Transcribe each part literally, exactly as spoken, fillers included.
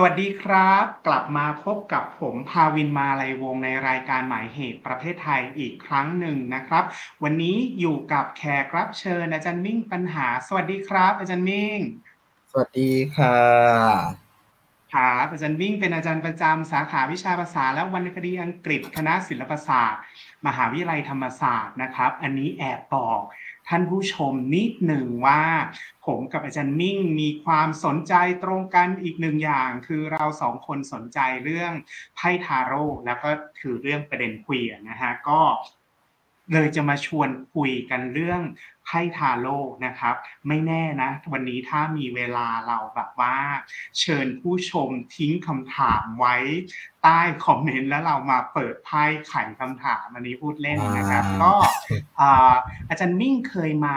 สวัสดีครับกลับมาพบกับผมภาวินมาลัยวงศ์ในรายการหมายเหตุประเภทไทยอีกครั้งหนึ่งนะครับวันนี้อยู่กับแขกรับเชิญอาจารย์มิ่งปัญหาสวัสดีครับอาจารย์มิ่งสวัสดีค่ะครับอาจารย์มิ่งเป็นอาจารย์ประจำสาขาวิชาภาษาและวรรณคดีอังกฤษคณะศิลปศาสตร์มหาวิทยาลัยธรรมศาสตร์นะครับอันนี้แอบบอกท่านผู้ชมนิดหนึ่งว่าผมกับอาจารย์มิ่งมีความสนใจตรงกันอีกหนึ่งอย่างคือเราสองคนสนใจเรื่องไพ่ทาโร่แล้วก็คือเรื่องประเด็นเควียร์นะฮะก็เลยจะมาชวนคุยกันเรื่องไพ่ทาโร่นะครับไม่แน่นะวันนี้ถ้ามีเวลาเราแบบว่าเชิญผู้ชมทิ้งคำถามไว้ใต้คอมเมนต์แล้วเรามาเปิดไพ่ไขคำถามอันนี้พูดเล่นนะครับก็อาจารย์มิ่งเคยมา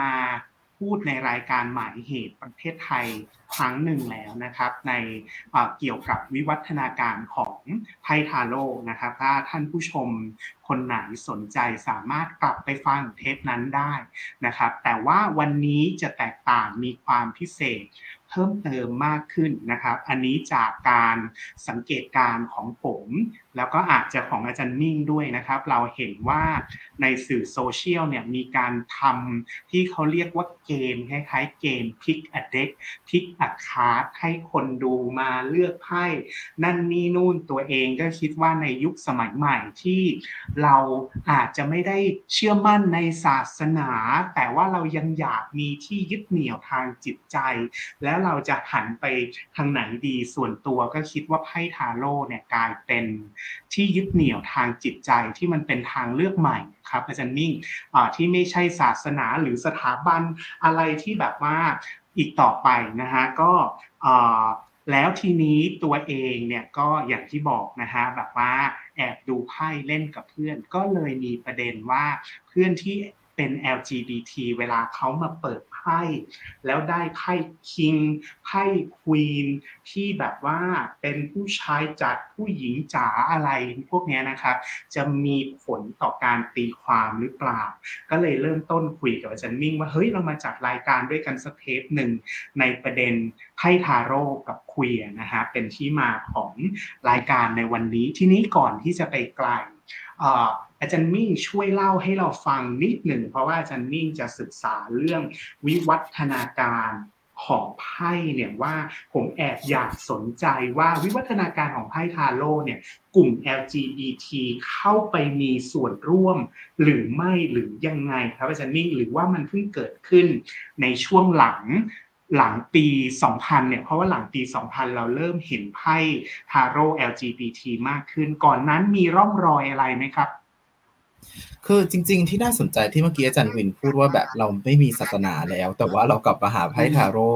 พูดในรายการหมายเหตุประเทศไทยครั้งหนึ่งแล้วนะครับในเกี่ยวกับวิวัฒนาการของไพ่ทาโร่นะครับถ้าท่านผู้ชมคนไหนสนใจสามารถกลับไปฟังเทปนั้นได้นะครับแต่ว่าวันนี้จะแตกต่างมีความพิเศษเพิ่มเติมมากขึ้นนะครับอันนี้จากการสังเกตการณ์ของผมแล้วก็อาจจะของอาจารย์มิ่งด้วยนะครับเราเห็นว่าในสื่อโซเชียลเนี่ยมีการทำที่เขาเรียกว่าเกมคล้ายๆเกม Pick a Deck Pick a Card ให้คนดูมาเลือกไพ่นั่นนี่นู่นตัวเองก็คิดว่าในยุคสมัยใหม่ที่เราอาจจะไม่ได้เชื่อมั่นในศาสนาแต่ว่าเรายังอยากมีที่ยึดเหนี่ยวทางจิตใจแล้วเราจะหันไปทางไหนดีส่วนตัวก็คิดว่าไพ่ทาโร่เนี่ยกลายเป็นที่ยึดเหนี่ยวทางจิตใจที่มันเป็นทางเลือกใหม่ครับอาจารย์มิ่งที่ไม่ใช่ศาสนาหรือสถาบันอะไรที่แบบว่าอีกต่อไปนะฮะก็แล้วทีนี้ตัวเองเนี่ยก็อย่างที่บอกนะฮะแบบว่าแอบดูไพ่เล่นกับเพื่อนก็เลยมีประเด็นว่าเพื่อนที่เป็น แอล จี บี ที เวลาเขามาเปิดไพ่แล้วได้ไพ่คิงไพ่ควีนที่แบบว่าเป็นผู้ชายจัดผู้หญิงจ๋าอะไรพวกนี้นะครับจะมีผลต่อการตีความหรือเปล่าก็เลยเริ่มต้นคุยกับอาจารย์มิ่งว่าเฮ้ยเรามาจัดรายการด้วยกันสักเทปหนึ่งในประเด็นไพ่ทาโร่กับเควียร์นะฮะเป็นที่มาของรายการในวันนี้ที่นี้ก่อนที่จะไปไกลอาจารย์มิ่งช่วยเล่าให้เราฟังนิดหนึ่งเพราะว่าอาจารย์มิ่งจะศึกษาเรื่องวิวัฒนาการของไพ่เนี่ยว่าผมแอบอยากสนใจว่าวิวัฒนาการของไพ่ทาโร่เนี่ยกลุ่ม แอล จี บี ที เข้าไปมีส่วนร่วมหรือไม่หรือยังไงครับอาจารย์มิ่งหรือว่ามันเพิ่งเกิดขึ้นในช่วงหลังหลังปีสองพันเนี่ยเพราะว่าหลังปีสองพันเราเริ่มเห็นไพ่ทาโร่ แอล จี บี ที มากขึ้นก่อนนั้นมีร่องรอยอะไรไหมครับคือจริงๆที่น่าสนใจที่เมื่อกี้อาจารย์วินพูดว่าแบบเราไม่มีศาสนาแล้วแต่ว่าเรากลับมาหาไพ่ทาโร่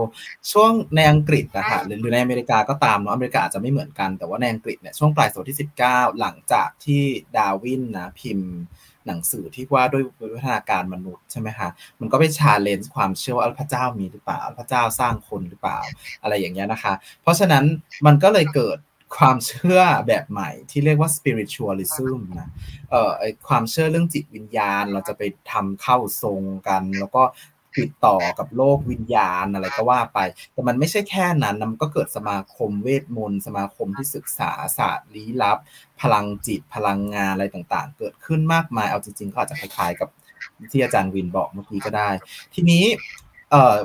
ช่วงในอังกฤษนะคะหรือในอเมริกาก็ตามเนาะอเมริกาอาจจะไม่เหมือนกันแต่ว่าในอังกฤษเนี่ยช่วงปลายศตวรรษที่สิบเก้าหลังจากที่ดาร์วินนะพิมพ์หนังสือที่ว่าด้วยวิวัฒนาการมนุษย์ใช่ไหมคะมันก็ไปชาเลนจ์ความเชื่อว่าพระเจ้ามีหรือเปล่าพระเจ้าสร้างคนหรือเปล่าอะไรอย่างเงี้ยนะคะเพราะฉะนั้นมันก็เลยเกิดความเชื่อแบบใหม่ที่เรียกว่า spiritualism นะเอ่อความเชื่อเรื่องจิตวิญญาณเราจะไปทำเข้าทรงกันแล้วก็ติดต่อกับโลกวิญญาณอะไรก็ว่าไปแต่มันไม่ใช่แค่นั้นมันก็เกิดสมาคมเวทมนต์สมาคมที่ศึกษาศาสตร์ลี้ลับพลังจิตพลังงานอะไรต่างๆเกิดขึ้นมากมายเอาจริงๆก็อาจจะคล้ายๆกับที่อาจารย์วินบอกเมื่อกี้ก็ได้ทีนี้เอ่อ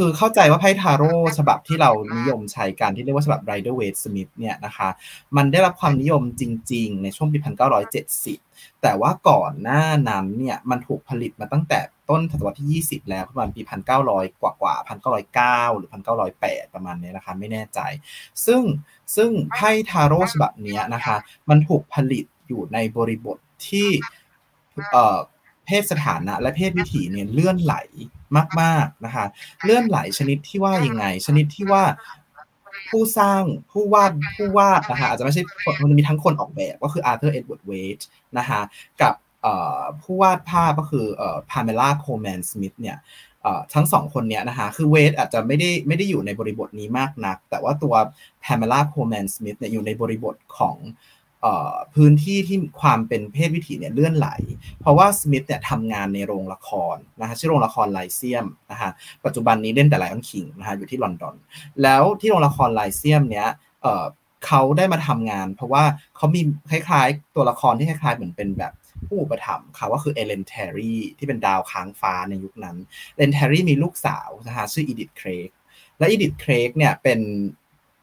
คือเข้าใจว่าไพ่ทาโร่ฉบับที่เรานิยมใช้กันที่เรียกว่าฉบับ Rider Waite Smith เนี่ยนะคะมันได้รับความนิยมจริงๆในช่วงปีหนึ่งพันเก้าร้อยเจ็ดสิบแต่ว่าก่อนหน้านั้นเนี่ยมันถูกผลิตมาตั้งแต่ต้นศตวรรษที่ยี่สิบแล้วประมาณปีหนึ่งพันเก้าร้อยกว่าๆหนึ่งพันเก้าร้อยเก้าหรือหนึ่งพันเก้าร้อยแปดประมาณนี้นะคะไม่แน่ใจซึ่งซึ่งไพ่ทาโร่ฉบับนี้นะคะมันถูกผลิตอยู่ในบริบทที่เอ่อเพศสถานะและเพศวิถีเนี่ยเลื่อนไหลมากๆนะคะเลื่อนไหลชนิดที่ว่ายังไงชนิดที่ว่าผู้สร้างผู้วาดผู้วาดนะคะอาจจะไม่ใช่มันมีทั้งคนออกแบบก็คือ Arthur Edward Waite นะคะกับผู้วาดภาพก็คือ Pamela Coleman Smith เนี่ยทั้งสองคนเนี่ยนะคะคือ Waite อาจจะไม่ได้ไม่ได้อยู่ในบริบทนี้มากนักแต่ว่าตัว Pamela Coleman Smith เนี่ยอยู่ในบริบทของพื้นที่ที่ความเป็นเพศวิถีเนี่ยเลื่อนไหลเพราะว่าสมิธเนี่ยทำงานในโรงละครนะคะชื่อโรงละครไลเซียมนะคะปัจจุบันนี้เล่นแต่ไลออนคิงนะคะอยู่ที่ลอนดอนแล้วที่โรงละครไลเซียมเนี่ย เขาได้มาทำงานเพราะว่าเขามีคล้ายๆตัวละครที่คล้ายๆเหมือนเป็นแบบผู้อุปถัมภ์เขาก็คือเอเลนแทรีที่เป็นดาวค้างฟ้าในยุคนั้นเอเลนแทรีมีลูกสาวนะคะชื่ออีดิธเครกและอีดิธเครกเนี่ยเป็น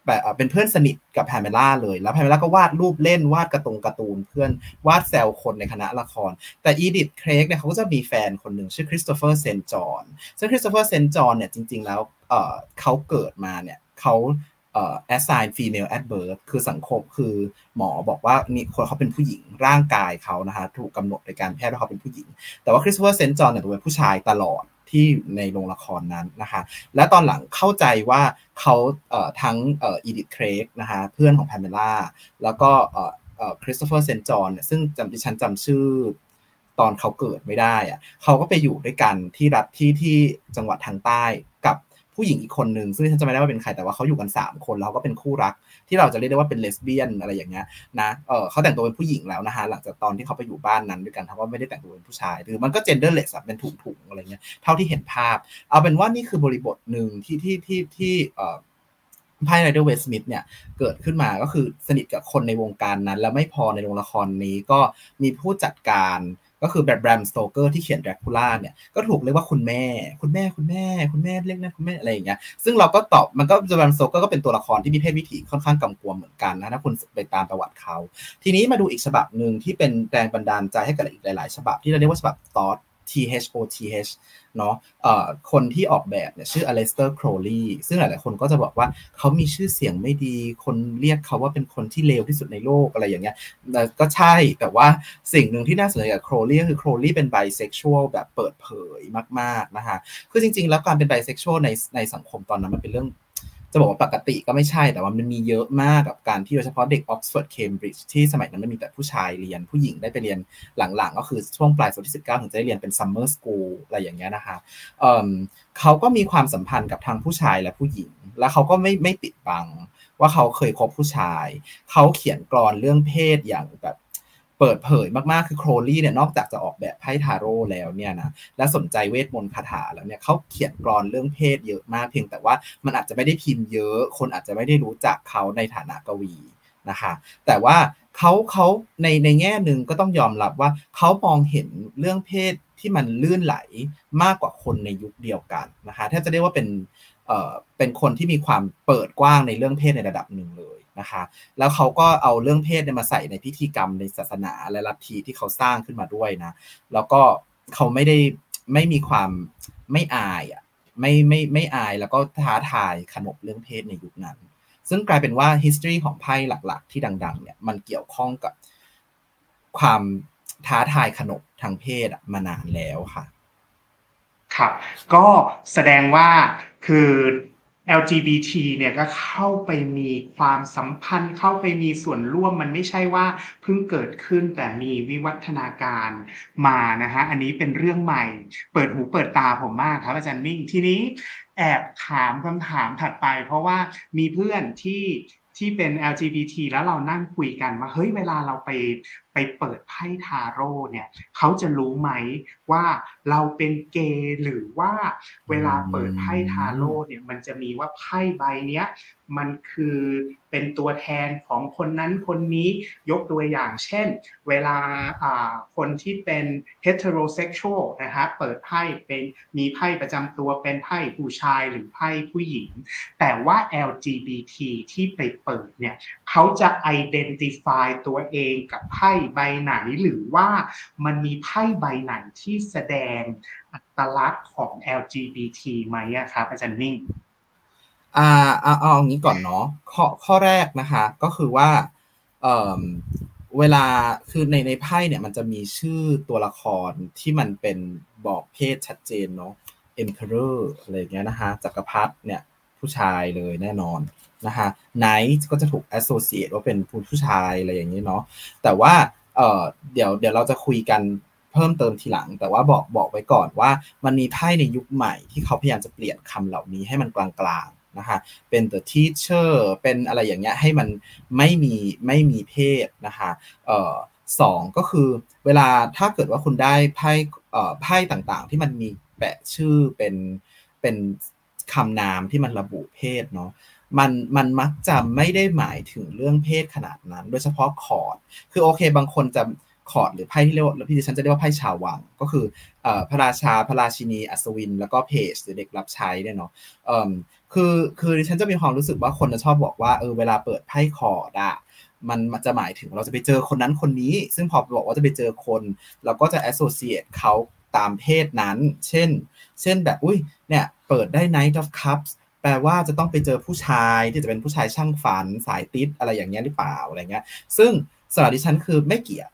แบบเป็นเพื่อนสนิทกับแพมเมล่าเลยแล้วแพมเมล่าก็วาดรูปเล่นวาดการ์ตูนการ์ตูนเพื่อนวาดแซวคนในคณะละครแต่อีดิธเครกเนี่ยเขาก็จะมีแฟนคนหนึ่งชื่อคริสโตเฟอร์เซนจอนซึ่งคริสโตเฟอร์เซนจอนเนี่ยจริงๆแล้วเอ่อเขาเกิดมาเนี่ยเขาเอ่อ assign female at birth คือสังคมคือหมอบอกว่านี่คนเขาเป็นผู้หญิงร่างกายเขานะคะถูกกำหนดโดยการแพทย์ว่าเขาเป็นผู้หญิงแต่ว่าคริสโตเฟอร์เซนจอนเนี่ยเป็นผู้ชายตลอดที่ในโรงละครนั้นนะคะและตอนหลังเข้าใจว่าเขาเอ่อทั้งเอ่ออีดิธเครกนะคะเพื่อนของแพมเมล่าแล้วก็เอ่อเอ่อคริสโตเฟอร์เซนจอนเนี่ยซึ่งจำดิฉันจำชื่อตอนเขาเกิดไม่ได้อ่ะเขาก็ไปอยู่ด้วยกันที่รัฐที่ที่จังหวัดทางใต้กับผู้หญิงอีกคนนึงซึ่งฉันจะไม่ได้ว่าเป็นใครแต่ว่าเขาอยู่กันสามคนแล้วก็เป็นคู่รักที่เราจะเรียกได้ว่าเป็นเลสเบี้ยนอะไรอย่างเงี้ยนะเออเขาแต่งตัวเป็นผู้หญิงแล้วนะฮะหลังจากตอนที่เขาไปอยู่บ้านนั้นด้วยกันเขาก็ไม่ได้แต่งตัวเป็นผู้ชายหรือมันก็เจนเดอร์เลสเป็นถุงๆอะไรเงี้ยเท่าที่เห็นภาพเอาเป็นว่านี่คือบริบทนึงที่ที่ที่ที่เอ่อไพ่ไรเดอร์เวสต์สมิธเนี่ยเกิดขึ้นมาก็คือสนิทกับคนในวงการนั้นแล้วไม่พอในโรงละครนี้ก็มีผู้จัดการก็คือแบบ Bram Stoker ที่เขียน Dracula เนี่ยก็ถูกเรียกว่าคุณแม่คุณแม่คุณแม่คุณแม่เรียกนะคุณแม่อะไรอย่างเงี้ยซึ่งเราก็ตอบมันก็ Bram Stoker ก็เป็นตัวละครที่มีเพศวิถีค่อนข้างกำกวมเหมือนกันนะถ้าคุณไปตามประวัติเขาทีนี้มาดูอีกฉบับนึงที่เป็นแรงบันดาลใจให้กับอีกหลายๆฉบับที่เราเรียกว่าฉบับ Thothที เอช โอ ที เอช เนาะเอ่อคนที่ออกแบบเนี่ยชื่ออเลสเตอร์โครลีซึ่งหลายๆคนก็จะบอกว่าเขามีชื่อเสียงไม่ดีคนเรียกเขาว่าเป็นคนที่เลวที่สุดในโลกอะไรอย่างเงี้ยก็ใช่แต่ว่าสิ่งหนึ่งที่น่าสนใจกับโครลีคือโครลีเป็นไบเซ็กชวลแบบเปิดเผยมากๆนะคะคือจริงๆแล้วการเป็นไบเซ็กชวลในในสังคมตอนนั้นมันเป็นเรื่องจะบอกว่าปกติก็ไม่ใช่แต่ว่ามันมีเยอะมากกับการที่โดยเฉพาะเด็กออกซฟอร์ดเคมบริดจ์ที่สมัยนั้นมันมีแต่ผู้ชายเรียนผู้หญิงได้ไปเรียนหลังๆก็คือช่วงปลายศตวรรษที่สิบเก้าถึงจะได้เรียนเป็นซัมเมอร์สคูลอะไรอย่างเงี้ยนะคะเอ่อเขาก็มีความสัมพันธ์กับทางผู้ชายและผู้หญิงแล้วเขาก็ไม่ไม่ปิดบังว่าเขาเคยคบผู้ชายเขาเขียนกลอนเรื่องเพศอย่างแบบเปิดเผยมากๆคือโครลี่เนี่ยนอกจากจะออกแบบไพ่ทาโร่แล้วเนี่ยนะและสนใจเวทมนต์คาถาแล้วเนี่ยเขาเขียนกลอนเรื่องเพศเยอะมากเพียงแต่ว่ามันอาจจะไม่ได้พิมพ์เยอะคนอาจจะไม่ได้รู้จักเขาในฐานะกวีนะคะแต่ว่าเขาเขาในในแง่หนึ่งก็ต้องยอมรับว่าเขามองเห็นเรื่องเพศที่มันลื่นไหลมากกว่าคนในยุคเดียวกันนะคะแทบจะเรียกว่าเป็นเอ่อเป็นคนที่มีความเปิดกว้างในเรื่องเพศในระดับหนึ่งเลยนะคะแล้วเขาก็เอาเรื่องเพศเนี่ยมาใส่ในพิธีกรรมในศาสนาและลัทธิที่เขาสร้างขึ้นมาด้วยนะแล้วก็เขาไม่ได้ไม่มีความไม่อายอ่ะไม่ไม่ไม่อายแล้วก็ท้าทายขนบเรื่องเพศในยุคนั้นซึ่งกลายเป็นว่า history ของไพ่หลักๆที่ดังๆเนี่ยมันเกี่ยวข้องกับความท้าทายขนบทางเพศมานานแล้วค่ะครับก็แสดงว่าคือ แอล จี บี ที เนี่ยก็เข้าไปมีความสัมพันธ์เข้าไปมีส่วนร่วมมันไม่ใช่ว่าเพิ่งเกิดขึ้นแต่มีวิวัฒนาการมานะฮะอันนี้เป็นเรื่องใหม่เปิดหูเปิดตาผมมากครับอาจารย์มิ่งทีนี้แอบถามคำถามถัดไปเพราะว่ามีเพื่อนที่ที่เป็น แอล จี บี ที แล้วเรานั่งคุยกันว่าเฮ้ยเวลาเราไปไปเปิดไพ่ทาโร่เนี่ยเขาจะรู้ไหมว่าเราเป็นเกย์หรือว่าเวลาเปิดไพ่ทาโร่เนี่ยมันจะมีว่าไพ่ใบเนี้ยมันคือเป็นตัวแทนของคนนั้นคนนี้ยกตัวอย่างเช่นเวลาคนที่เป็น heterosexual นะฮะเปิดไพ่เป็นมีไพ่ประจำตัวเป็นไพ่ผู้ชายหรือไพ่ผู้หญิงแต่ว่า แอล จี บี ที ที่ไปเปิดเนี่ยเขาจะ identify ตัวเองกับไพ่ใบไหนหรือว่ามันมีไพ่ใบไหนที่แสดงอัตลักษณ์ของ แอล จี บี ที ไหมครับอาจารย์นิ่งอ่าเอาเอาอย่างนี้ก่อนเนาะข้อข้อแรกนะคะก็คือว่าเอ่อเวลาคือในในไพ่เนี่ยมันจะมีชื่อตัวละครที่มันเป็นบอกเพศชัดเจนเนาะ Emperor อะไรอย่างเงี้ยนะคะจักรพรรดิเนี่ยผู้ชายเลยแน่นอนนะคะ Knight ก็จะถูก associate ว่าเป็นผู้ชายอะไรอย่างนี้เนาะแต่ว่าเอ่อเดี๋ยวเดี๋ยวเราจะคุยกันเพิ่มเติมทีหลังแต่ว่าบอกบอกไว้ก่อนว่ามันมีไพ่ในยุคใหม่ที่เขาพยายามจะเปลี่ยนคำเหล่านี้ให้มันกลางๆนะคะเป็น the teacher เป็นอะไรอย่างเงี้ยให้มันไม่มีไม่มีเพศนะคะเอ่อสองก็คือเวลาถ้าเกิดว่าคุณได้ไพ่เอ่อไพ่ต่างๆที่มันมีแปะชื่อเป็นเป็นคำนามที่มันระบุเพศเนาะ มันมันมักจะไม่ได้หมายถึงเรื่องเพศขนาดนั้นโดยเฉพาะคอร์ดคือโอเคบางคนจะคอร์ดหรือไพ่ที่เรียกว่าพี่ดิฉันจะเรียกว่าไพ่ชาววังก็คือเอ่อพระราชาพระราชินีอัศวินแล้วก็เพจหรือเด็กรับใช้เนี่ยเนาะเอ่อคือคือดิฉันจะมีความรู้สึกว่าคนจะชอบบอกว่าเออเวลาเปิดไพ่คอร์ดอะมันจะหมายถึงเราจะไปเจอคนนั้นคนนี้ซึ่งพอบอกว่าจะไปเจอคนเราก็จะ associate เขาตามเพศนั้นเช่นเช่นแบบอุ้ยเนี่ยเปิดได้ Knight of Cups แปลว่าจะต้องไปเจอผู้ชายที่จะเป็นผู้ชายช่างฝันสายติดอะไรอย่างเงี้ยหรือเปล่าอะไรเงี้ยซึ่งสำหรับดิฉันคือไม่เกี่ยว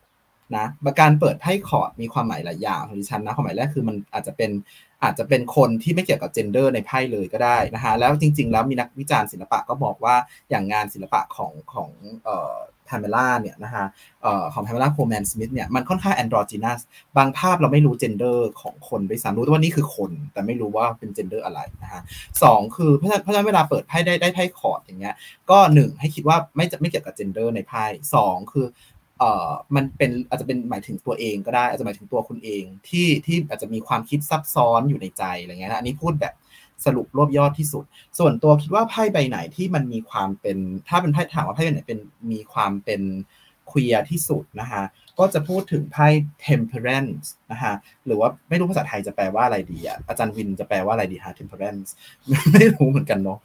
นะการเปิดไพ่คอร์ดมีความหมายหลายอย่างของดิฉันนะความหมายแรกคือมันอาจจะเป็นอาจจะเป็นคนที่ไม่เกี่ยวกับเจนเดอร์ในไพ่เลยก็ได้นะฮะแล้วจริงๆแล้วมีนักวิจารณ์ศิลปะก็บอกว่าอย่างงานศิลปะของของเอ่อ Pamela เนี่ยนะฮะเอ่อของ Pamela Coleman Smith เนี่ยมันค่อนข้าง androgynous บางภาพเราไม่รู้เจนเดอร์ของคนด้วยซ้ำรู้แต่ว่านี่คือคนแต่ไม่รู้ว่าเป็นเจนเดอร์อะไรนะฮะสองคือเพราะฉะนั้นเพราะฉะนั้นเวลาเปิดไพ่ได้ได้ไพ่คอร์ดอย่างเงี้ยก็หนึ่งให้คิดว่าไม่ไม่เกี่ยวกับเจนเดอร์ในไพ่สองคือเอ่อมันเป็นอาจจะเป็นหมายถึงตัวเองก็ได้อาจจะหมายถึงตัวคุณเองที่ที่อาจจะมีความคิดซับซ้อนอยู่ในใจอะไรเงี้ยนะอันนี้พูดแบบสรุปรวบยอดที่สุดส่วนตัวคิดว่าไพ่ใบไหนที่มันมีความเป็นถ้าเป็นไพ่ถามว่าไพ่ใบไหนเป็นมีความเป็นเคลียร์ที่สุดนะฮะก็จะพูดถึงไพ่ Temperance นะฮะหรือว่าไม่รู้ภาษาไทยจะแปลว่าอะไรดีอ่ะอาจารย์วินจะแปลว่าอะไรดีฮะ Temperance ไม่รู้เหมือนกันเนาะ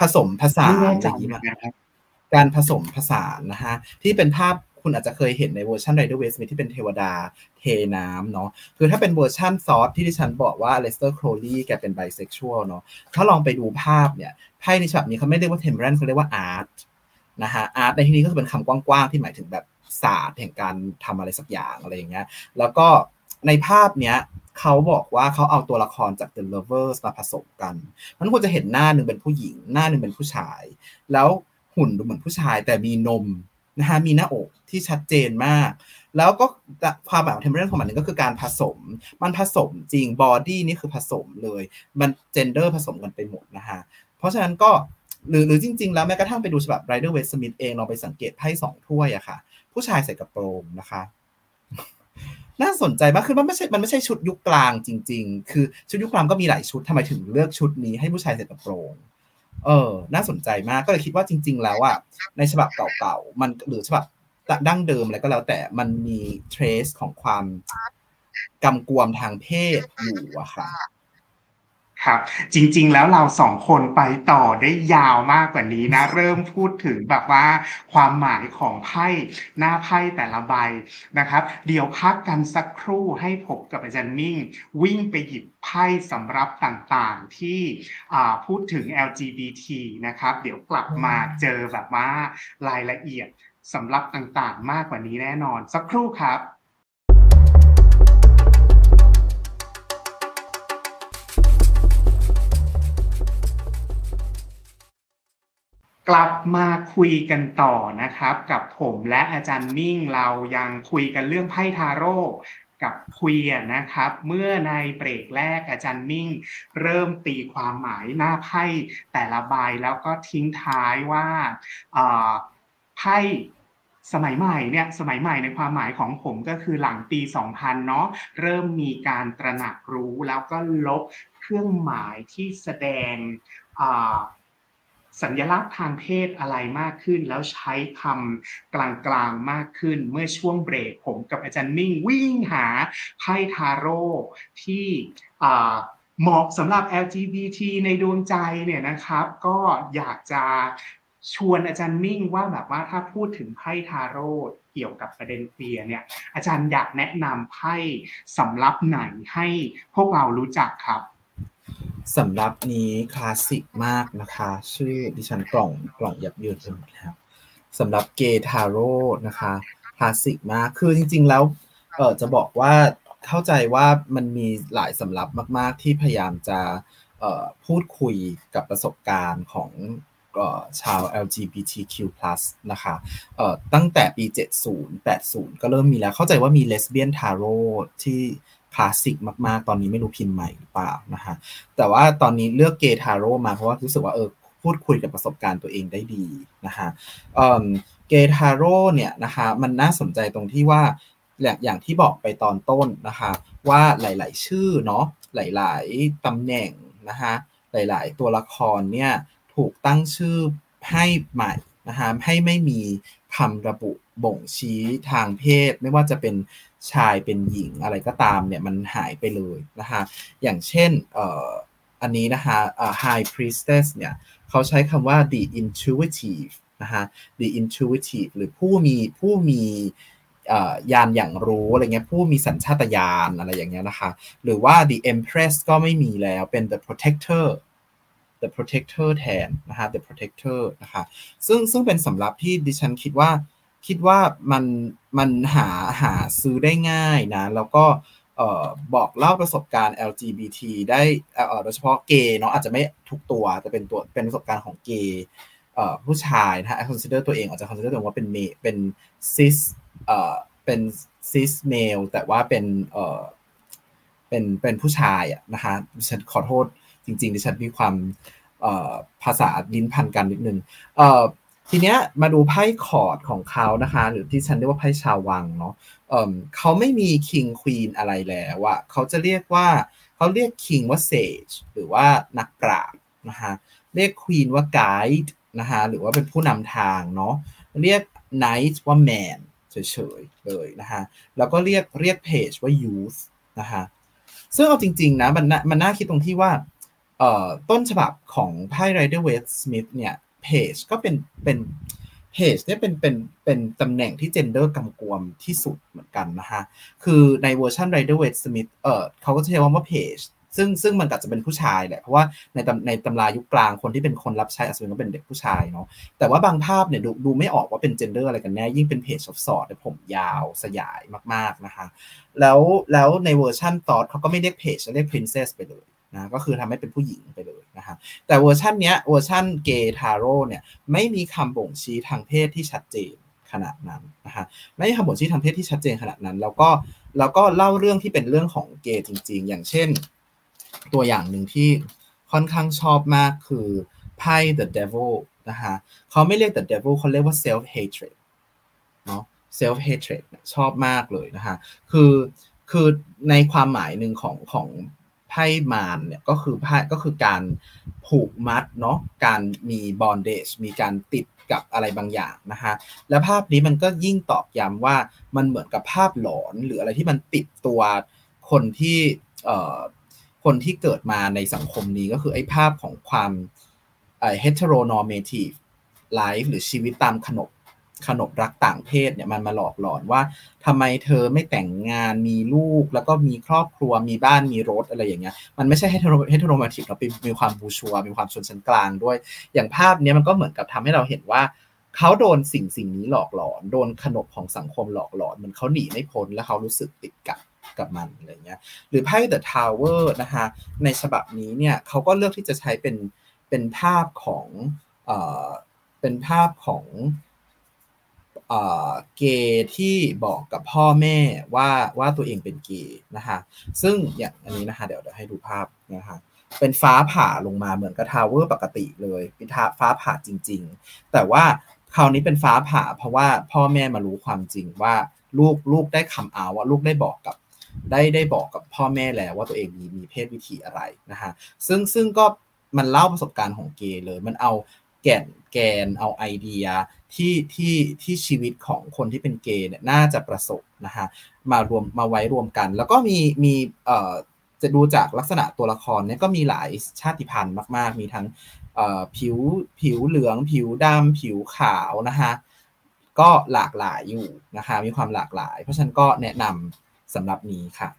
ผสมผสานอะไรอย่างเงี้ยการผสมผสานนะฮะที่เป็นภาพคุณอาจจะเคยเห็นในเวอร์ชัน Rider Waite Smith ที่เป็นเทวดาเทน้ำเนาะคือถ้าเป็นเวอร์ชันซอสที่ดิฉันบอกว่า Lester Crowley แกเป็นไบเซ็กชวลเนาะถ้าลองไปดูภาพเนี่ยไพ่ในฉบับนี้เขาไม่เรียกว่า Temperance เขาเรียกว่า Art นะฮะ Art ในที่นี้ก็คือเป็นคำกว้างๆที่หมายถึงแบบศาสตร์แห่งการทำอะไรสักอย่างอะไรอย่างเงี้ยแล้วก็ในภาพเนี้ยเขาบอกว่าเขาเอาตัวละครจาก The Lovers มาผสมกันมันคุณจะเห็นหน้าหนึ่งเป็นผู้หญิงหน้าหนึ่งเป็นผู้ชายแล้วหุ่นดูเหมือนผู้ชายแต่มีนมนะฮะมีหน้าอกที่ชัดเจนมากแล้วก็ความหมายของ Temperance ของมันนึงก็คือการผสมมันผสมจริง body นี่คือผสมเลยมัน gender ผสมกันไปหมดนะฮะเพราะฉะนั้นก็หรือหรือจริงๆแล้วแม้กระทั่งไปดูฉบับ Rider Waite Smith เองลองไปสังเกตไพ่สองถ้วยอะค่ะผู้ชายใส่กระโปรงนะคะน่าสนใจมากคือมันไม่ใช่มันไม่ใช่ชุดยุคกลางจริงๆคือชุดยุคกลางก็มีหลายชุดทำไมถึงเลือกชุดนี้ให้ผู้ชายใส่กระโปรงเออน่าสนใจมากก็เลยคิดว่าจริงๆแล้วอ่ะในฉบับเก่าๆมันหรือฉบับดั้งเดิมอะไรก็แล้วแต่มันมีเทรสของความกำกวมทางเพศอยู่อะค่ะครับจริงๆแล้วเราสองคนไปต่อได้ยาวมากกว่านี้นะเริ่มพูดถึงแบบว่าความหมายของไพ่หน้าไพ่แต่ละใบนะครับเดี๋ยวพักกันสักครู่ให้ผมกับอาจารย์มิ่งวิ่งไปหยิบไพ่สำรับต่างๆที่พูดถึง แอล จี บี ที นะครับเดี๋ยวกลับมาเจอแบบว่ารายละเอียดสำรับต่างๆมากกว่านี้แน่นอนสักครู่ครับกลับมาคุยกันต่อนะครับกับผมและอาจารย์มิ่งเรายังคุยกันเรื่องไพ่ทาโร่กับเคลียร์นะครับเมื่อในเบรกแรกอาจารย์มิ่งเริ่มตีความหมายหน้าไพ่แต่ละใบแล้วก็ทิ้งท้ายว่าไพ่สมัยใหม่เนี่ยสมัยใหม่ในความหมายของผมก็คือหลังปีสองพันเนาะเริ่มมีการตระหนักรู้แล้วก็ลบเครื่องหมายที่แสดงสัญลักษณ์ทางเพศอะไรมากขึ้นแล้วใช้คำกลางๆมากขึ้นเมื่อช่วงเบรกผมกับอาจารย์มิ่งวิ่งหาไพ่ทาโร่ที่เหมาะสำหรับ แอล จี บี ที ในดวงใจเนี่ยนะครับก็อยากจะชวนอาจารย์มิ่งว่าแบบว่าถ้าพูดถึงไพ่ทาโร่เกี่ยวกับประเด็นเคลียร์เนี่ยอาจารย์อยากแนะนำไพ่สำรับไหนให้พวกเรารู้จักครับสำหรับนี้คลาสสิกมากนะคะชื่อดิฉันกล่องกล่องยับเยินไปหมดแล้วสำหรับเกย์ทาโร่นะคะคลาสสิกมากคือจริงๆแล้วเออจะบอกว่าเข้าใจว่ามันมีหลายสำรับมากๆที่พยายามจะเอ่อพูดคุยกับประสบการณ์ของชาว แอล จี บี ที คิว พลัส นะคะเอ่อตั้งแต่ปีเจ็ดสิบ แปดสิบก็เริ่มมีแล้วเข้าใจว่ามี Lesbian Tarot ที่คลาสสิกมากๆตอนนี้ไม่รู้พิมพ์ใหม่หรือเปล่านะฮะแต่ว่าตอนนี้เลือกเกย์ทาโร่มาเพราะว่ารู้สึกว่าเออพูดคุยกับประสบการณ์ตัวเองได้ดีนะฮะเอ่อเกย์ทาโร่เนี่ยนะคะมันน่าสนใจตรงที่ว่าอย่างที่บอกไปตอนต้นนะคะว่าหลายๆชื่อเนาะหลายๆตำแหน่งนะฮะหลายๆตัวละครเนี่ย ถูกตั้งชื่อให้ใหม่นะคะให้ไม่มีคำระบุบ่งชี้ทางเพศไม่ว่าจะเป็นชายเป็นหญิงอะไรก็ตามเนี่ยมันหายไปเลยนะคะอย่างเช่นเอ่ออันนี้นะคะเอ่อ High Priestess เนี่ยเขาใช้คำว่า the intuitive นะคะ the intuitive หรือผู้มีผู้มียานอย่างรู้อะไรเงี้ยผู้มีสัญชาตญาณอะไรอย่างเงี้ยนะคะหรือว่า the empress ก็ไม่มีแล้วเป็น the protector the protector แทนนะคะ the protector นะคะซึ่งซึ่งเป็นสำรับที่ดิฉันคิดว่าคิดว่ามันมันหาหาซื้อได้ง่ายนะแล้วก็เอ่อบอกเล่าประสบการณ์ แอล จี บี ที ได้เอ่อโดยเฉพาะเกย์เนาะอาจจะไม่ทุกตัวแต่เป็นตัวเป็นประสบการณ์ของเกย์เอ่อผู้ชายนะฮะ consider ตัวเองอาจจะ consider ตัวเองว่าเป็นเมเป็น cis เอ่อเป็น cis male แต่ว่าเป็นเอ่อเป็นเป็นผู้ชายอ่ะนะคะฉันขอโทษจริงๆดิฉันมีความเอ่อภาษาลิ้นพันกันนิดนึงเอ่อทีเนี้ยมาดูไพ่คอร์ดของเขานะคะหรือที่ฉันเรียกว่าไพ่ชาววังเนาะเอ่อเขาไม่มี King Queen อะไรแล้วอ่ะเขาจะเรียกว่าเขาเรียก King ว่า Sage หรือว่านักปราชญ์นะคะเรียก Queen ว่า Guide นะคะหรือว่าเป็นผู้นำทางเนาะเรียก Knight ว่า Man เฉยๆเลยนะคะแล้วก็เรียกเรียก Page ว่า Youth นะคะซึ่งเอาจริงๆนะมันมันน่าคิดตรงที่ว่าเอ่อต้นฉบับของไพ่ Rider Waite Smith เนี่ยเพจก็เป็นเป็นเพจเนี่ยเป็นเป็นเป็นตำแหน่งที่เจนเดอร์กำกวมที่สุดเหมือนกันนะฮะคือในเวอร์ชัน Rider Waite Smith เอ่อเขาก็จะใช้คำว่าเพจซึ่งซึ่งมันอาจจะเป็นผู้ชายแหละเพราะว่าในตำในตำรายุคกลางคนที่เป็นคนรับใช้อาจจะเป็นก็เป็นเด็กผู้ชายเนาะแต่ว่าบางภาพเนี่ยดูดูไม่ออกว่าเป็นเจนเดอร์อะไรกันแน่ยิ่งเป็นเพจซอฟซอดเนี่ยผมยาวสยายมากๆนะคะแล้วแล้วในเวอร์ชันตอดเขาก็ไม่เรียกเพจเรียก Princess ไปเลยนะก็คือทำให้เป็นผู้หญิงไปเลยนะคะแต่เวอร์ชันเนี้ยเวอร์ชันเกย์ทาโร่เนี่ยไม่มีคำบ่งชี้ทางเพศที่ชัดเจนขนาดนั้นนะคะไม่มีคำบ่งชี้ทางเพศที่ชัดเจนขนาดนั้นแล้วก็แล้วก็เล่าเรื่องที่เป็นเรื่องของเกย์จริงๆอย่างเช่นตัวอย่างหนึ่งที่ค่อนข้างชอบมากคือไพ่ The Devil นะคะเขาไม่เรียก The Devil เขาเรียกว่า self hatred เนาะ self hatred ชอบมากเลยนะคะคือคือในความหมายหนึ่งของของไพ่มารเนี่ยก็คือไพ่ก็คือการผูกมัดเนาะการมี bondage มีการติดกับอะไรบางอย่างนะฮะและภาพนี้มันก็ยิ่งตอกย้ำว่ามันเหมือนกับภาพหลอนหรืออะไรที่มันติดตัวคนที่เอ่อคนที่เกิดมาในสังคมนี้ก็คือไอ้ภาพของความเอ่อ heteronormative life หรือชีวิตตามขนบขนบรักต่างเพศเนี่ยมันมาหลอกหลอนว่าทำไมเธอไม่แต่งงานมีลูกแล้วก็มีครอบครัวมีบ้านมีรถอะไรอย่างเงี้ยมันไม่ใช่เฮตโรมาทีฟเราเป็นมีความบูชัวมีความชนชั้นกลางด้วยอย่างภาพนี้มันก็เหมือนกับทำให้เราเห็นว่าเขาโดนสิ่งสิ่งนี้หลอกหลอนโดนขนบของสังคมหลอกหลอนเหมือนเขาหนีไม่พ้นแล้วเขารู้สึกติดกับกับมันอะไรเงี้ยหรือไพ่ The Tower นะฮะในฉบับนี้เนี่ยเขาก็เลือกที่จะใช้เป็นเป็นภาพของเอ่อเป็นภาพของเอ่อเกย์ที่บอกกับพ่อแม่ว่าว่าตัวเองเป็นเกย์นะฮะซึ่งอย่างอันนี้นะฮะเดี๋ยวเดี๋ยวให้ดูภาพนะฮะเป็นฟ้าผ่าลงมาเหมือนกับทาวเวอร์ปกติเลยเป็นฟ้าผ่าจริงๆแต่ว่าคราวนี้เป็นฟ้าผ่าเพราะว่าพ่อแม่มารู้ความจริงว่าลูกลูกได้คำเอาว่าลูกได้บอกกับได้ได้บอกกับพ่อแม่แล้วว่าตัวเองมีมีเพศวิถีอะไรนะฮะซึ่งซึ่งก็มันเล่าประสบการณ์ของเกย์เลยมันเอาแก่นแกนเอาไอเดียที่ที่ที่ชีวิตของคนที่เป็นเกย์เนี่ยน่าจะประสบนะฮะมารวมมาไว้รวมกันแล้วก็มีมีเอ่อจะดูจากลักษณะตัวละครเนี่ยก็มีหลายชาติพันธุ์มากๆมีทั้งเอ่อผิวผิวเหลืองผิวดำผิวขาวนะฮะก็หลากหลายอยู่นะคะมีความหลากหลายเพราะฉะนั้นก็แนะนำสำหรับนี้ค่ะ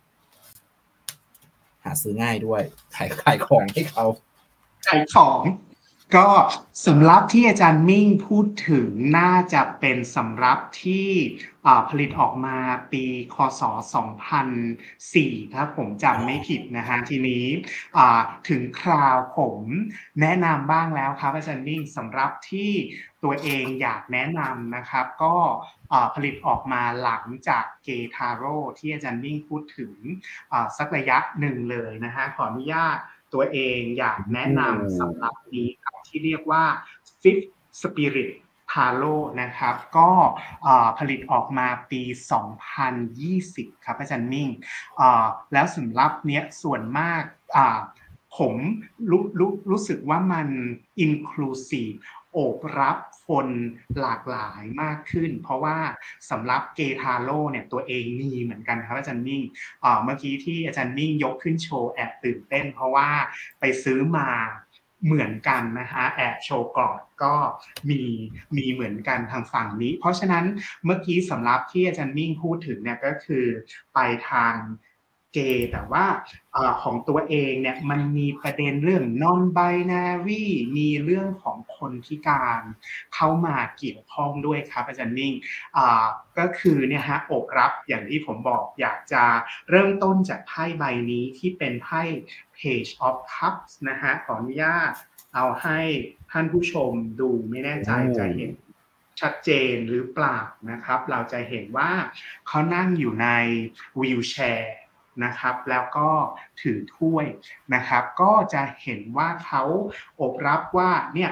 หาซื้อง่ายด้วยขายขายของให้เขาขายของก็สำรับที่อาจารย์มิ่งพูดถึงน่าจะเป็นสำรับที่ผลิตออกมาปีคศสองพันสี่ถ้าผมจำไม่ผิดนะฮะทีนี้ถึงคราวผมแนะนำบ้างแล้วครับอาจารย์มิ่งสำรับที่ตัวเองอยากแนะนำนะครับก็ผลิตออกมาหลังจากเกย์ทาโร่ที่อาจารย์มิ่งพูดถึงสักระยะหนึ่งเลยนะฮะขออนุญาตตัวเองอยากแนะนำสำหรับนี้ครับที่เรียกว่า Fifth Spirit Tarot นะครับก็ผลิตออกมาปีสองพันยี่สิบครับอาจารย์มิ่งแล้วสำหรับเนี้ยส่วนมาก ผมรู้รู้รู้สึกว่ามัน inclusive โอบรับคนหลากหลายมากขึ้นเพราะว่าสำหรับเกทาโร่เนี่ยตัวเองมีเหมือนกันครับอาจารย์นิ่งเมื่อกี้ที่อาจารย์นิ่งยกขึ้นโชว์แอบตื่นเต้นเพราะว่าไปซื้อมาเหมือนกันนะฮะแอบโชว์ก่อนก็มีมีเหมือนกันทางฝั่งนี้เพราะฉะนั้นเมื่อกี้สำหรับที่อาจารย์นิ่งพูดถึงเนี่ยก็คือไปทางเกย์แต่ว่าของตัวเองเนี่ยมันมีประเด็นเรื่อง non binary มีเรื่องของคนพิการเข้ามาเกี่ยวข้องด้วยครับอาจารย์นิ่งก็คือเนี่ยฮะอกรับอย่างที่ผมบอกอยากจะเริ่มต้นจากไพ่ใบนี้ที่เป็นไพ่ page of cups นะฮะขออนุญาตเอาให้ท่านผู้ชมดูไม่แน่ใจจะเห็นชัดเจนหรือเปล่านะครับเราจะเห็นว่าเขานั่งอยู่ในวีลแชร์นะครับแล้วก็ถือถ้วยนะครับก็จะเห็นว่าเขาอบรับว่าเนี่ย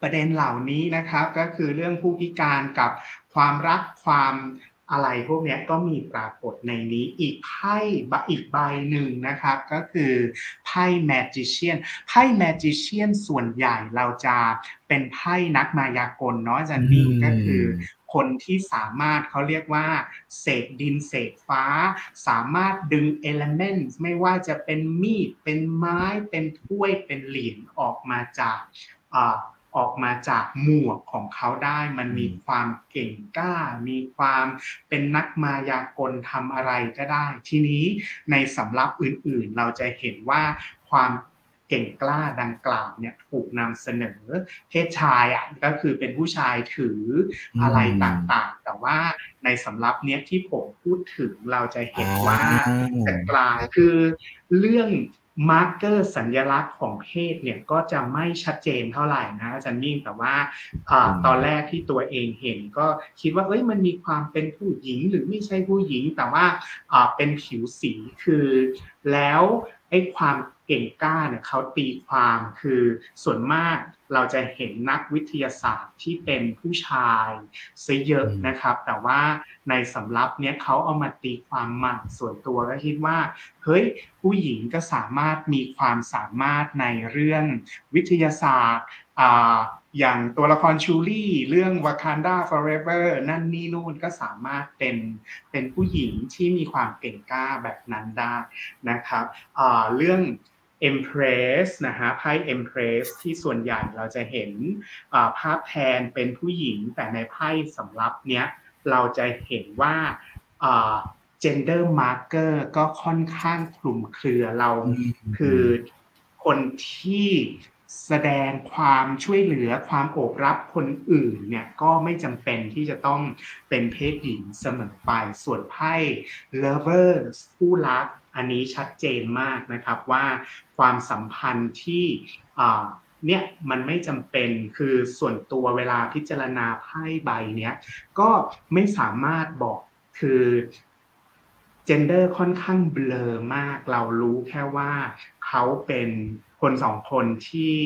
ประเด็นเหล่านี้นะครับก็คือเรื่องผู้พิการกับความรักความอะไรพวกนี้ก็มีปรากฏในนี้อีกไพ่อีกใบหนึ่งนะครับก็คือไพ่แมจิเชียนไพ่แมจิเชียนส่วนใหญ่เราจะเป็นไพ่นักมายากลเนาะอาจารย์นิ่งก็คือคนที่สามารถเขาเรียกว่าเศษดินเศษฟ้าสามารถดึง element ไม่ว่าจะเป็นมีดเป็นไม้เป็นถ้วยเป็นเหรียญออกมาจากออกมาจากหมวกของเขาได้มันมีความเก่งกล้ามีความเป็นนักมายากลทำอะไรก็ได้ทีนี้ในสำรับอื่นๆเราจะเห็นว่าความเก่งกล้าดังกล่าวเนี่ยถูกนำเสนอเพศชายอ่ะก็คือเป็นผู้ชายถืออะไรต่างๆแต่ว่าในสำรับเนี้ยที่ผมพูดถึงเราจะเห็นว่าแต่กลางคือเรื่องมาร์เกอร์สัญลักษณ์ของเพศเนี่ยก็จะไม่ชัดเจนเท่าไหร่นะอาจารย์นิ่งแต่ว่าตอนแรกที่ตัวเองเห็นก็คิดว่าเอ้ยมันมีความเป็นผู้หญิงหรือไม่ใช่ผู้หญิงแต่ว่าเป็นผิวสีคือแล้วไอ้ความเก่งกล้าเนี่ยเขาตีความคือส่วนมากเราจะเห็นนักวิทยาศาสตร์ที่เป็นผู้ชายซะเยอะนะครับแต่ว่าในสำรับเนี้ยเขาเอามาตีความใหม่ส่วนตัวก็คิดว่าเฮ้ยผู้หญิงก็สามารถมีความสามารถในเรื่องวิทยาศาสตร์อ่าอย่างตัวละครชูลี่เรื่อง Wakanda Forever นั่นนี่นู่นก็สามารถเป็นเป็นผู้หญิงที่มีความเก่งกล้าแบบนั้นได้นะครับอ่าเรื่อง Empress นะฮะไพ่ Empress ที่ส่วนใหญ่เราจะเห็นอ่าภาพแทนเป็นผู้หญิงแต่ในไพ่สำรับเนี้ยเราจะเห็นว่าอ่า gender marker ก็ค่อนข้างคลุมเครือเราคือคนที่แสดงความช่วยเหลือความโอบรับคนอื่นเนี่ยก็ไม่จำเป็นที่จะต้องเป็นเพศหญิงเสมอไปส่วนไพ่ lovers คู่รักอันนี้ชัดเจนมากนะครับว่าความสัมพันธ์ที่เนี่ยมันไม่จำเป็นคือส่วนตัวเวลาพิจารณาไพ่ใบเนี้ยก็ไม่สามารถบอกคือเจนเดอร์ค่อนข้างเบลอมากเรารู้แค่ว่าเขาเป็นคนสองคนที่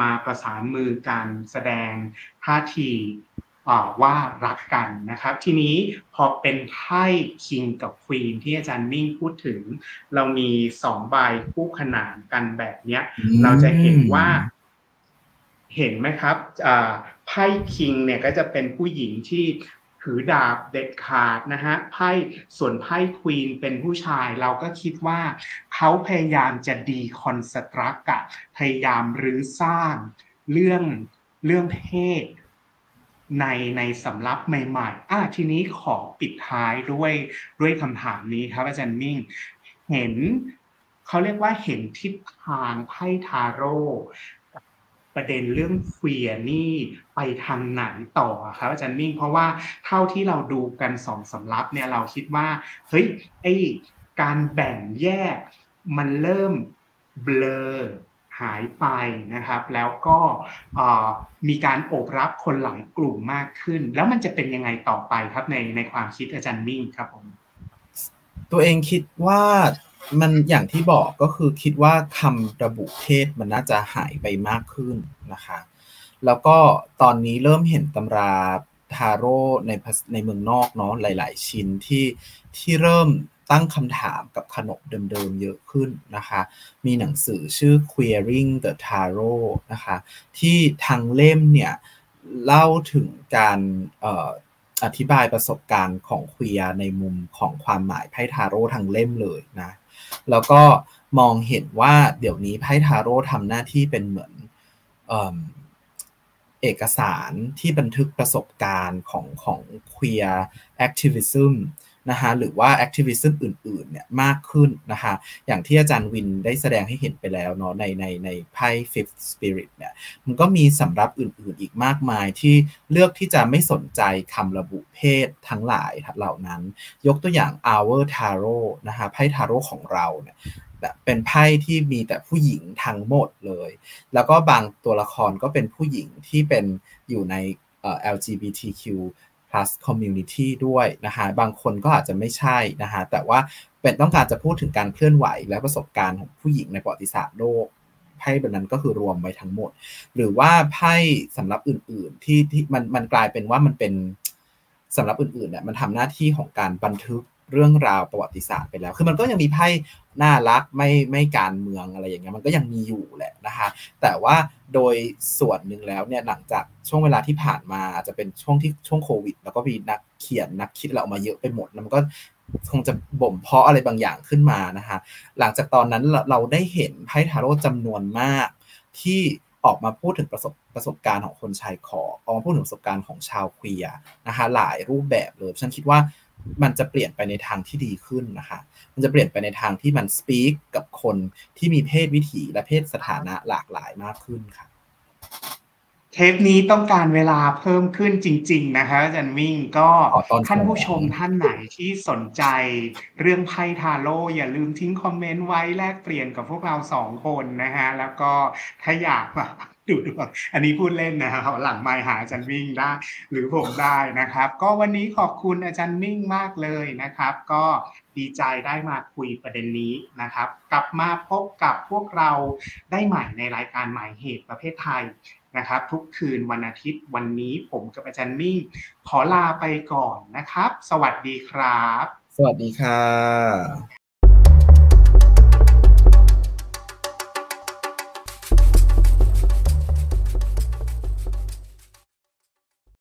มาประสานมือกันแสดงท่าทีว่ารักกันนะครับทีนี้พอเป็นไพ่คิงกับควีนที่อาจารย์มิ่งพูดถึงเรามีสองใบคู่ขนานกันแบบเนี้ย mm-hmm. เราจะเห็นว่าเห็นไหมครับไพ่คิงเนี่ยก็จะเป็นผู้หญิงที่ถือดาบเด็ดขาดนะฮะไพ่ส่วนไพ่ควีนเป็นผู้ชายเราก็คิดว่าเขาพยายามจะดีคอนสตรักต์พยายามรื้อสร้างเรื่องเรื่องเพศในในสำรับใหม่ๆอ่ะทีนี้ขอปิดท้ายด้วยด้วยคำถามนี้ครับอาจารย์มิ่งเห็นเขาเรียกว่าเห็นทิศทางไพ่ทาโร่ประเด็นเรื่องเคลียร์นี่ไปทางไหนต่อครับอาจารย์มิ่งเพราะว่าเท่าที่เราดูกันสองสำรับเนี่ยเราคิดว่าเฮ้ยไอ้การแบ่งแยกมันเริ่มเบลอหายไปนะครับแล้วก็มีการโอบรับคนหลายกลุ่มมากขึ้นแล้วมันจะเป็นยังไงต่อไปครับในในความคิดอาจารย์มิ่งครับผมตัวเองคิดว่ามันอย่างที่บอกก็คือคิดว่าคำระบุเพศมันน่าจะหายไปมากขึ้นนะคะแล้วก็ตอนนี้เริ่มเห็นตำราทาโร่ในในเมืองนอกเนาะหลายๆชิ้นที่ที่เริ่ม ตั้งคำถามกับขนบเดิมๆเยอะขึ้นนะคะมีหนังสือชื่อ Queering the Tarot นะคะที่ทางเล่มเนี่ยเล่าถึงการเอ่ออธิบายประสบการณ์ของเควียร์ในมุมของความหมายไพ่ทาโร่ทั้งเล่มเลยนะแล้วก็มองเห็นว่าเดี๋ยวนี้ไพ่ทาโร่ทำหน้าที่เป็นเหมือนเอ่อเอกสารที่บันทึกประสบการณ์ของของเควียร์แอคทิวิซึมนะฮะหรือว่าแอคทิวิซึมอื่นๆเนี่ยมากขึ้นนะคะอย่างที่อาจารย์วินได้แสดงให้เห็นไปแล้วเนาะในในในไพ่ Fifth Spirit เนี่ยมันก็มีสำรับอื่นๆอีกมากมายที่เลือกที่จะไม่สนใจคำระบุเพศทั้งหลายเหล่านั้นยกตัวอย่าง Our Tarot นะฮะไพ่ทาโร่ของเราเนี่ยเป็นไพ่ที่มีแต่ผู้หญิงทั้งหมดเลยแล้วก็บางตัวละครก็เป็นผู้หญิงที่เป็นอยู่ในเอ่อ แอล จี บี ที คิวplus community ด้วยนะฮะบางคนก็อาจจะไม่ใช่นะฮะแต่ว่าเป็นต้องการจะพูดถึงการเคลื่อนไหวและประสบการณ์ของผู้หญิงในประวัติศาสตร์โลกไพ่แบบนั้นก็คือรวมไว้ทั้งหมดหรือว่าไพ่สำหรับอื่นๆที่ที่มันมันกลายเป็นว่ามันเป็นสำหรับอื่นๆเนี่ยมันทำหน้าที่ของการบันทึกเรื่องราวประวัติศาสตร์ไปแล้วคือมันก็ยังมีไพ่น่ารักไม่ไม่การเมืองอะไรอย่างเงี้ยมันก็ยังมีอยู่แหละนะคะแต่ว่าโดยส่วนหนึ่งแล้วเนี่ยหลังจากช่วงเวลาที่ผ่านมาอาจจะเป็นช่วงที่ช่วงโควิดแล้วก็มีนักเขียนนักคิดเราออกมาเยอะไปหมดมันก็คงจะบ่มเพาะอะไรบางอย่างขึ้นมานะคะหลังจากตอนนั้นเราได้เห็นไพ่ทาโร่จำนวนมากที่ออกมาพูดถึงประสบประสบการณ์ของคนชายขอออกมาพูดถึงประสบการณ์ของชาวเควียร์นะคะหลายรูปแบบเลยฉันคิดว่ามันจะเปลี่ยนไปในทางที่ดีขึ้นนะคะมันจะเปลี่ยนไปในทางที่มัน speak กับคนที่มีเพศวิถีและเพศสถานะหลากหลายมากขึ้นค่ะเทปนี้ต้องการเวลาเพิ่มขึ้นจริงๆนะคะอาจารย์มิ่งก็ท่านผู้ชมท่านไหนที่สนใจเรื่องไพ่ทาโร่อย่าลืมทิ้งคอมเมนต์ไว้แลกเปลี่ยนกับพวกเราสองคนนะฮะแล้วก็ถ้าอยากดูดูอันนี้พูดเล่นนะครับหลังไมค์หาอาจารย์มิ่งได้หรือผมได้นะครับก็วันนี้ขอบคุณอาจารย์มิ่งมากเลยนะครับก็ดีใจได้มาคุยประเด็นนี้นะครับกลับมาพบกับพวกเราได้ใหม่ในรายการหมายเหตุประเภทไทยนะครับทุกคืนวันอาทิตย์วันนี้ผมกับอาจารย์มิ่งขอลาไปก่อนนะครับสวัสดีครับสวัสดีค่ะ